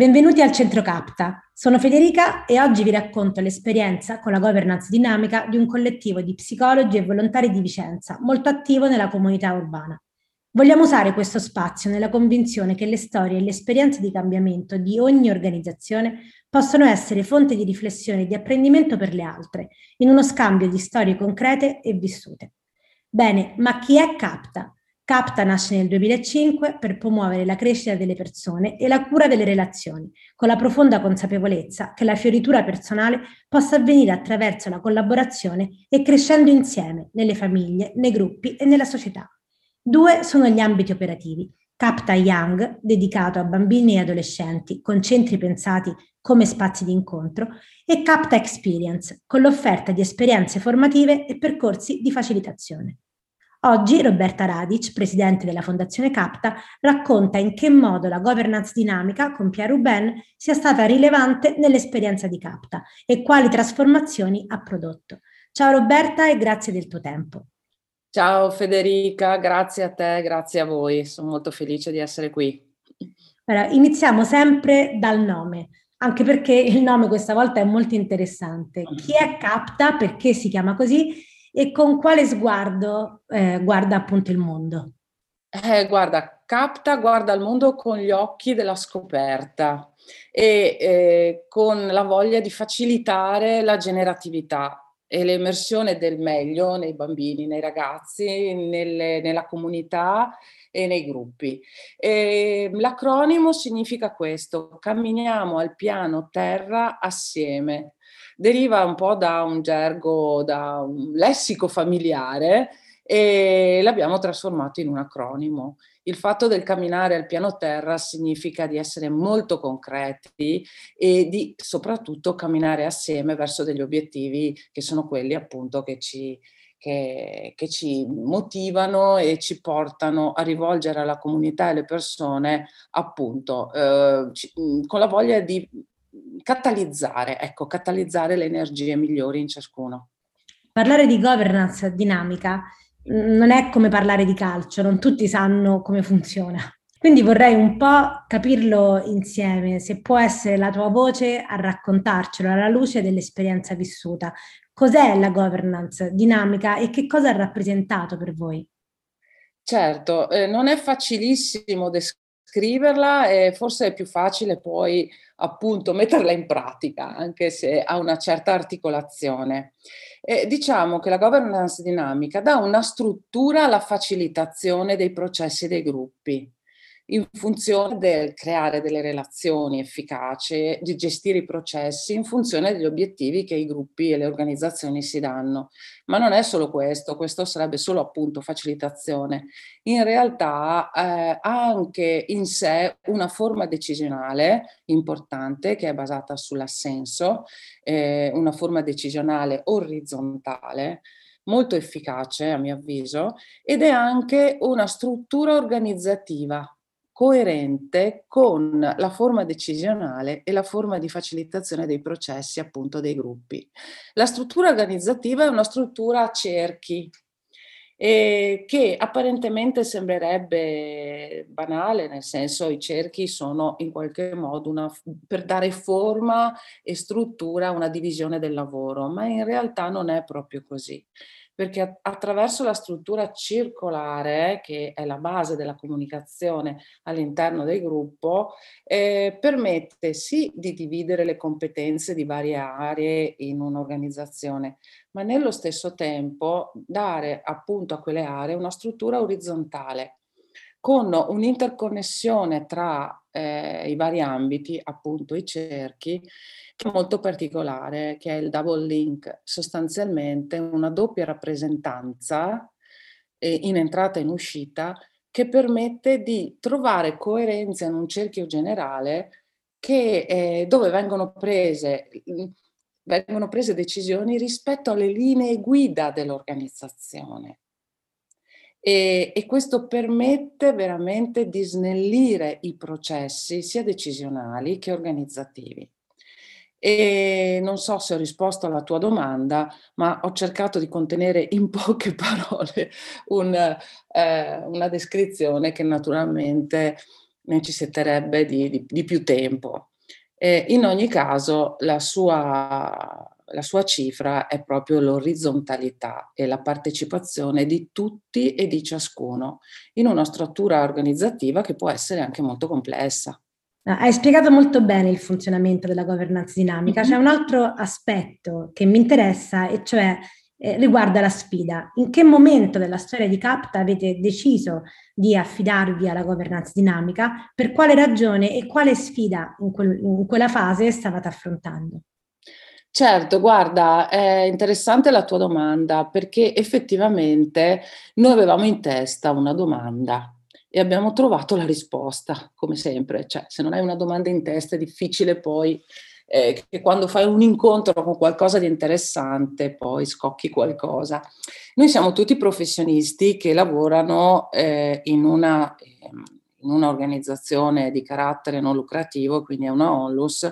Benvenuti al Centro Capta. Sono Federica e oggi vi racconto l'esperienza con la governance dinamica di un collettivo di psicologi e volontari di Vicenza, molto attivo nella comunità urbana. Vogliamo usare questo spazio nella convinzione che le storie e le esperienze di cambiamento di ogni organizzazione possono essere fonte di riflessione e di apprendimento per le altre, in uno scambio di storie concrete e vissute. Bene, ma chi è CAPTA? CAPTA nasce nel 2005 per promuovere la crescita delle persone e la cura delle relazioni, con la profonda consapevolezza che la fioritura personale possa avvenire attraverso la collaborazione e crescendo insieme, nelle famiglie, nei gruppi e nella società. 2 sono gli ambiti operativi. CAPTA Young, dedicato a bambini e adolescenti, con centri pensati come spazi di incontro, e CAPTA Experience, con l'offerta di esperienze formative e percorsi di facilitazione. Oggi Roberta Radich, presidente della Fondazione Capta, racconta in che modo la governance dinamica con Pierre Rubin sia stata rilevante nell'esperienza di Capta e quali trasformazioni ha prodotto. Ciao Roberta e grazie del tuo tempo. Ciao Federica, grazie a te, grazie a voi, sono molto felice di essere qui. Allora, iniziamo sempre dal nome, anche perché il nome questa volta è molto interessante. Chi è CAPTA, perché si chiama così e con quale sguardo guarda appunto il mondo? Guarda, CAPTA guarda il mondo con gli occhi della scoperta e con la voglia di facilitare la generatività e l'immersione del meglio nei bambini, nei ragazzi, nella comunità e nei gruppi. E l'acronimo significa questo: camminiamo al piano terra assieme. Deriva un po' da un gergo, da un lessico familiare e l'abbiamo trasformato in un acronimo. Il fatto del camminare al piano terra significa di essere molto concreti e di soprattutto camminare assieme verso degli obiettivi che sono quelli appunto che ci motivano e ci portano a rivolgere alla comunità e alle persone appunto con la voglia di catalizzare le energie migliori in ciascuno. Parlare di governance dinamica non è come parlare di calcio, non tutti sanno come funziona. Quindi vorrei un po' capirlo insieme, se può essere la tua voce a raccontarcelo alla luce dell'esperienza vissuta. Cos'è la governance dinamica e che cosa ha rappresentato per voi? Certo, non è facilissimo scriverla e forse è più facile poi appunto metterla in pratica, anche se ha una certa articolazione. Diciamo che la governance dinamica dà una struttura alla facilitazione dei processi dei gruppi in funzione del creare delle relazioni efficaci, di gestire i processi in funzione degli obiettivi che i gruppi e le organizzazioni si danno. Ma non è solo questo sarebbe solo appunto facilitazione. In realtà ha anche in sé una forma decisionale importante che è basata sull'assenso, una forma decisionale orizzontale, molto efficace a mio avviso, ed è anche una struttura organizzativa coerente con la forma decisionale e la forma di facilitazione dei processi appunto dei gruppi. La struttura organizzativa è una struttura a cerchi che apparentemente sembrerebbe banale, nel senso i cerchi sono in qualche modo per dare forma e struttura a una divisione del lavoro, ma in realtà non è proprio così. Perché attraverso la struttura circolare, che è la base della comunicazione all'interno del gruppo, permette sì di dividere le competenze di varie aree in un'organizzazione, ma nello stesso tempo dare appunto a quelle aree una struttura orizzontale, con un'interconnessione tra i vari ambiti, appunto i cerchi, che è molto particolare, che è il double link, sostanzialmente una doppia rappresentanza in entrata e in uscita, che permette di trovare coerenza in un cerchio generale che, dove vengono prese decisioni rispetto alle linee guida dell'organizzazione. E questo permette veramente di snellire i processi sia decisionali che organizzativi. E non so se ho risposto alla tua domanda, ma ho cercato di contenere in poche parole una descrizione che naturalmente necessiterebbe di più tempo. In ogni caso la sua cifra è proprio l'orizzontalità e la partecipazione di tutti e di ciascuno in una struttura organizzativa che può essere anche molto complessa. Hai spiegato molto bene il funzionamento della governance dinamica. C'è un altro aspetto che mi interessa, e cioè riguarda la sfida. In che momento della storia di CAPTA avete deciso di affidarvi alla governance dinamica? Per quale ragione e quale sfida in quella fase stavate affrontando? Certo, guarda, è interessante la tua domanda, perché effettivamente noi avevamo in testa una domanda e abbiamo trovato la risposta, come sempre. Cioè, se non hai una domanda in testa è difficile poi che quando fai un incontro con qualcosa di interessante poi scocchi qualcosa. Noi siamo tutti professionisti che lavorano in una organizzazione di carattere non lucrativo, quindi è una onlus,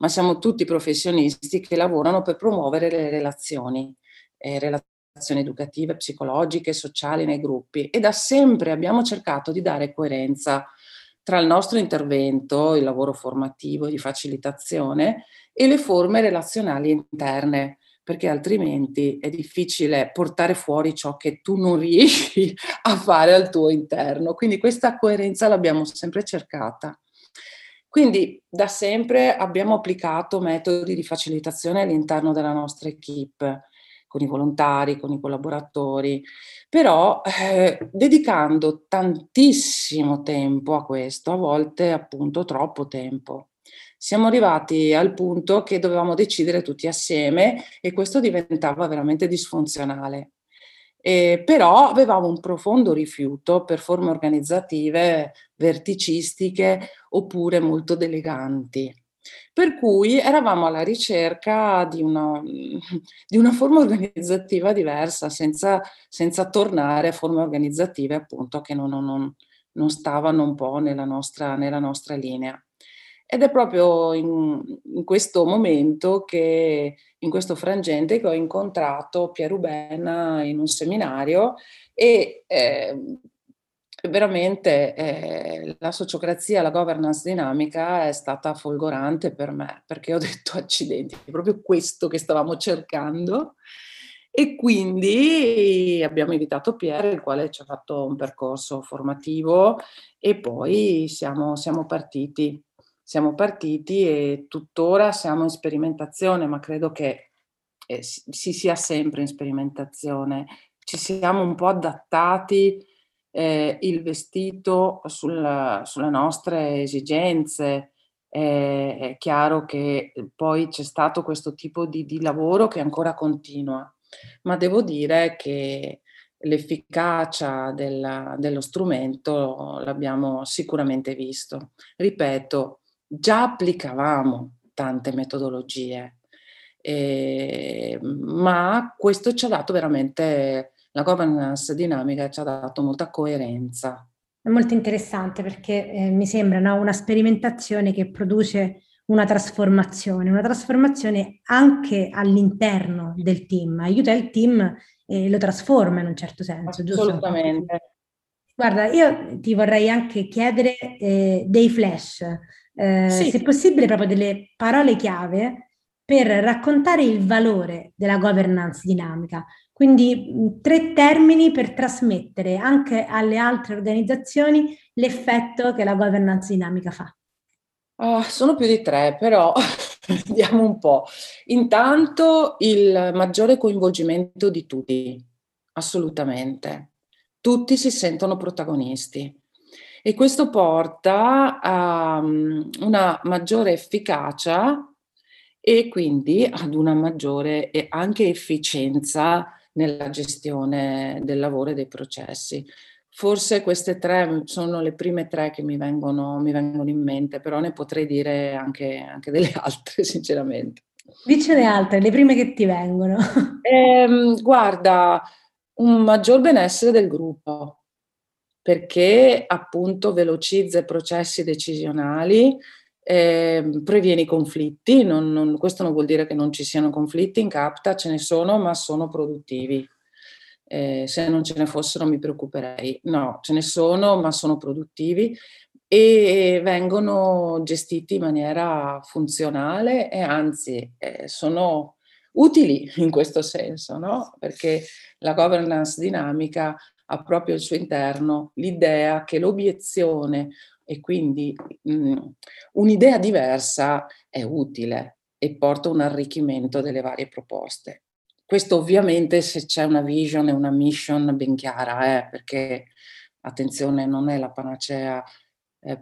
ma siamo tutti professionisti che lavorano per promuovere le relazioni educative, psicologiche, sociali nei gruppi, e da sempre abbiamo cercato di dare coerenza tra il nostro intervento, il lavoro formativo di facilitazione e le forme relazionali interne, perché altrimenti è difficile portare fuori ciò che tu non riesci a fare al tuo interno. Quindi questa coerenza l'abbiamo sempre cercata. Quindi da sempre abbiamo applicato metodi di facilitazione all'interno della nostra equipe, con i volontari, con i collaboratori, però dedicando tantissimo tempo a questo, a volte appunto troppo tempo. Siamo arrivati al punto che dovevamo decidere tutti assieme e questo diventava veramente disfunzionale. Però avevamo un profondo rifiuto per forme organizzative verticistiche oppure molto deleganti. Per cui eravamo alla ricerca di una forma organizzativa diversa, senza tornare a forme organizzative appunto che non stavano un po' nella nostra linea. Ed è proprio in questo momento, in questo frangente, che ho incontrato Pierre Rubin in un seminario e veramente la sociocrazia, la governance dinamica è stata folgorante per me, perché ho detto accidenti, è proprio questo che stavamo cercando. E quindi abbiamo invitato Pierre, il quale ci ha fatto un percorso formativo, e poi siamo partiti e tuttora siamo in sperimentazione, ma credo che si sia sempre in sperimentazione. Ci siamo un po' adattati il vestito sulle nostre esigenze. È chiaro che poi c'è stato questo tipo di lavoro che ancora continua, ma devo dire che l'efficacia dello strumento l'abbiamo sicuramente visto. Ripeto, già applicavamo tante metodologie, ma questo ci ha dato veramente, la governance dinamica ci ha dato molta coerenza. È molto interessante perché mi sembra una sperimentazione che produce una trasformazione anche all'interno del team, aiuta il team e lo trasforma in un certo senso, giusto? Assolutamente. Guarda, io ti vorrei anche chiedere dei flash, sì, se possibile proprio delle parole chiave per raccontare il valore della governance dinamica. Quindi tre termini per trasmettere anche alle altre organizzazioni l'effetto che la governance dinamica fa. Sono più di tre, però vediamo un po'. Intanto il maggiore coinvolgimento di tutti, assolutamente. Tutti si sentono protagonisti e questo porta a una maggiore efficacia e quindi ad una maggiore e anche efficienza nella gestione del lavoro e dei processi. Forse queste tre sono le prime tre che mi vengono in mente, però ne potrei dire anche delle altre, sinceramente. Dicene altre, le prime che ti vengono. Guarda, un maggior benessere del gruppo, perché appunto velocizza i processi decisionali, previene i conflitti. Questo non vuol dire che non ci siano conflitti in CAPTA, ce ne sono, ma sono produttivi. Se non ce ne fossero mi preoccuperei. No, ce ne sono, ma sono produttivi e vengono gestiti in maniera funzionale e anzi sono utili in questo senso, no? Perché la governance dinamica ha proprio al suo interno l'idea che l'obiezione e quindi un'idea diversa è utile e porta un arricchimento delle varie proposte. Questo ovviamente se c'è una vision e una mission ben chiara, perché attenzione, non è la panacea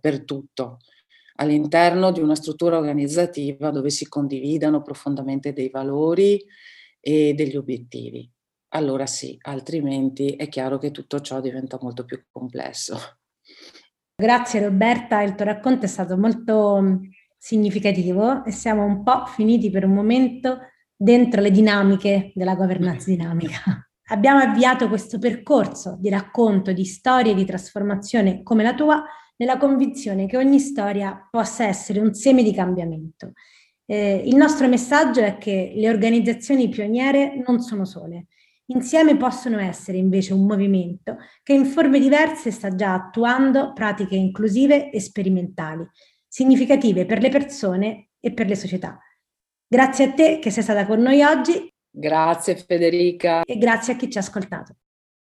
per tutto. All'interno di una struttura organizzativa dove si condividano profondamente dei valori e degli obiettivi. Allora sì, altrimenti è chiaro che tutto ciò diventa molto più complesso. Grazie Roberta, il tuo racconto è stato molto significativo e siamo un po' finiti per un momento dentro le dinamiche della governance dinamica. Abbiamo avviato questo percorso di racconto di storie di trasformazione come la tua nella convinzione che ogni storia possa essere un seme di cambiamento. Il nostro messaggio è che le organizzazioni pioniere non sono sole. Insieme possono essere invece un movimento che in forme diverse sta già attuando pratiche inclusive e sperimentali, significative per le persone e per le società. Grazie a te che sei stata con noi oggi. Grazie Federica. E grazie a chi ci ha ascoltato.